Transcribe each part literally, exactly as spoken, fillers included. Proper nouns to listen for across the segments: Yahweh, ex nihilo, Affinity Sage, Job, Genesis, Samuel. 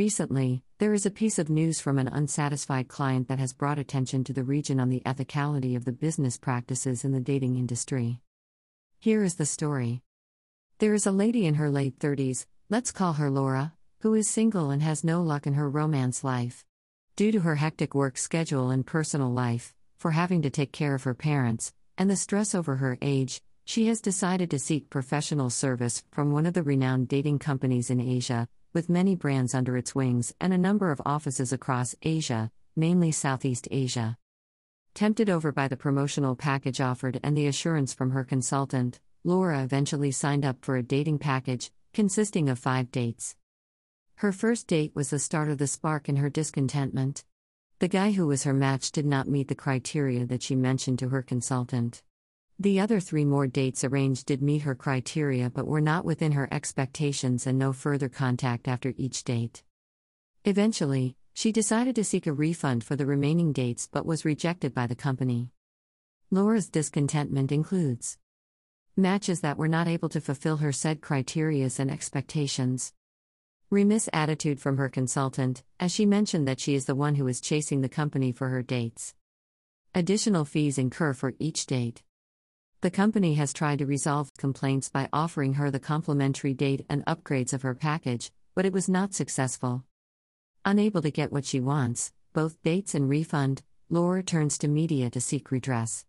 Recently, there is a piece of news from an unsatisfied client that has brought attention to the region on the ethicality of the business practices in the dating industry. Here is the story. There is a lady in her late thirties, let's call her Laura, who is single and has no luck in her romance life. Due to her hectic work schedule and personal life, for having to take care of her parents, and the stress over her age, she has decided to seek professional service from one of the renowned dating companies in Asia, with many brands under its wings and a number of offices across Asia, mainly Southeast Asia. Tempted over by the promotional package offered and the assurance from her consultant, Laura eventually signed up for a dating package, consisting of five dates. Her first date was the start of the spark in her discontentment. The guy who was her match did not meet the criteria that she mentioned to her consultant. The other three more dates arranged did meet her criteria but were not within her expectations, and no further contact after each date. Eventually, she decided to seek a refund for the remaining dates but was rejected by the company. Laura's discontentment includes matches that were not able to fulfill her said criteria and expectations. Remiss attitude from her consultant, as she mentioned that she is the one who is chasing the company for her dates. Additional fees incur for each date. The company has tried to resolve complaints by offering her the complimentary date and upgrades of her package, but it was not successful. Unable to get what she wants, both dates and refund, Laura turns to media to seek redress.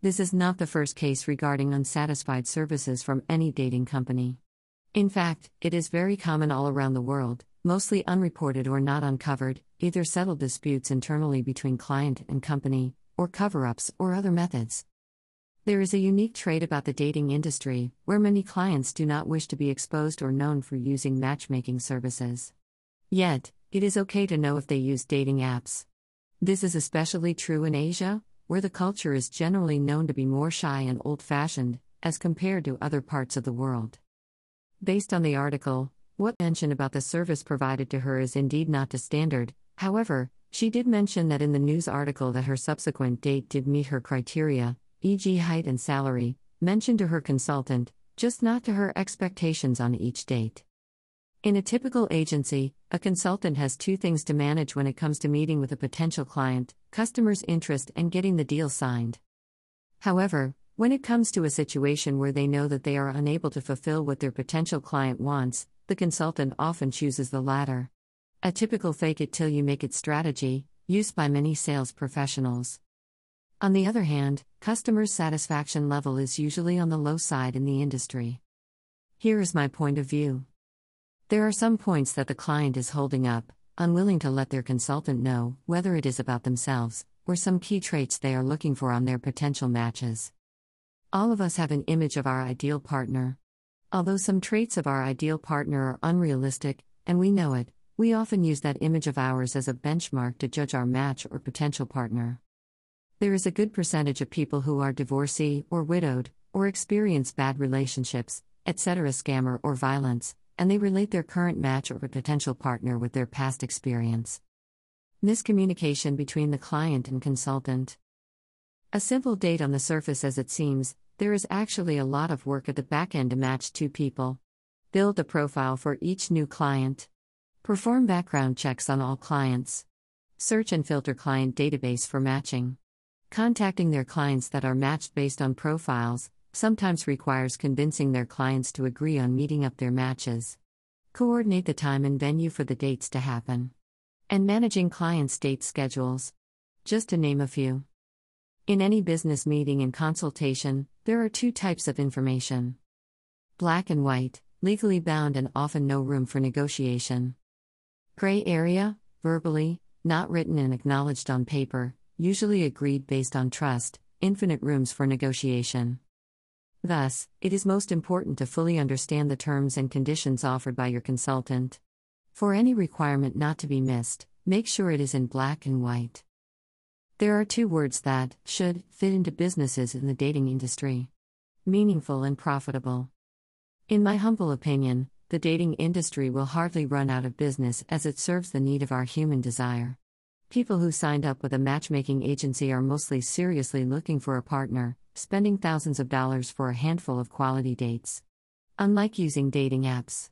This is not the first case regarding unsatisfied services from any dating company. In fact, it is very common all around the world, mostly unreported or not uncovered, either settled disputes internally between client and company, or cover-ups or other methods. There is a unique trait about the dating industry, where many clients do not wish to be exposed or known for using matchmaking services. Yet, it is okay to know if they use dating apps. This is especially true in Asia, where the culture is generally known to be more shy and old-fashioned, as compared to other parts of the world. Based on the article, what mention about the service provided to her is indeed not to standard. However, she did mention that in the news article that her subsequent date did meet her criteria, for example height and salary, mentioned to her consultant, just not to her expectations on each date. In a typical agency, a consultant has two things to manage when it comes to meeting with a potential client: customers' interest and getting the deal signed. However, when it comes to a situation where they know that they are unable to fulfill what their potential client wants, the consultant often chooses the latter. A typical fake-it-till-you-make-it strategy, used by many sales professionals. On the other hand, customers' satisfaction level is usually on the low side in the industry. Here is my point of view. There are some points that the client is holding up, unwilling to let their consultant know, whether it is about themselves, or some key traits they are looking for on their potential matches. All of us have an image of our ideal partner. Although some traits of our ideal partner are unrealistic, and we know it, we often use that image of ours as a benchmark to judge our match or potential partner. There is a good percentage of people who are divorcee or widowed, or experience bad relationships, et cetera scammer or violence, and they relate their current match or potential partner with their past experience. Miscommunication between the client and consultant. A simple date on the surface as it seems, there is actually a lot of work at the back end to match two people. Build a profile for each new client. Perform background checks on all clients. Search and filter client database for matching. Contacting their clients that are matched based on profiles sometimes requires convincing their clients to agree on meeting up their matches. Coordinate the time and venue for the dates to happen. And managing clients' date schedules. Just to name a few. In any business meeting and consultation, there are two types of information. Black and white, legally bound and often no room for negotiation. Gray area, verbally, not written and acknowledged on paper, usually agreed based on trust, infinite rooms for negotiation. Thus, it is most important to fully understand the terms and conditions offered by your consultant. For any requirement not to be missed, make sure it is in black and white. There are two words that should fit into businesses in the dating industry: meaningful and profitable. In my humble opinion, the dating industry will hardly run out of business as it serves the need of our human desire. People who signed up with a matchmaking agency are mostly seriously looking for a partner, spending thousands of dollars for a handful of quality dates. Unlike using dating apps.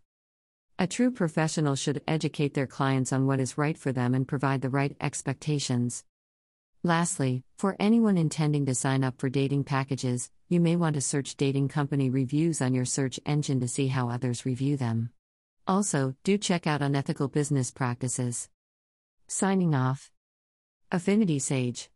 A true professional should educate their clients on what is right for them and provide the right expectations. Lastly, for anyone intending to sign up for dating packages, you may want to search dating company reviews on your search engine to see how others review them. Also, do check out unethical business practices. Signing off. Affinity Sage.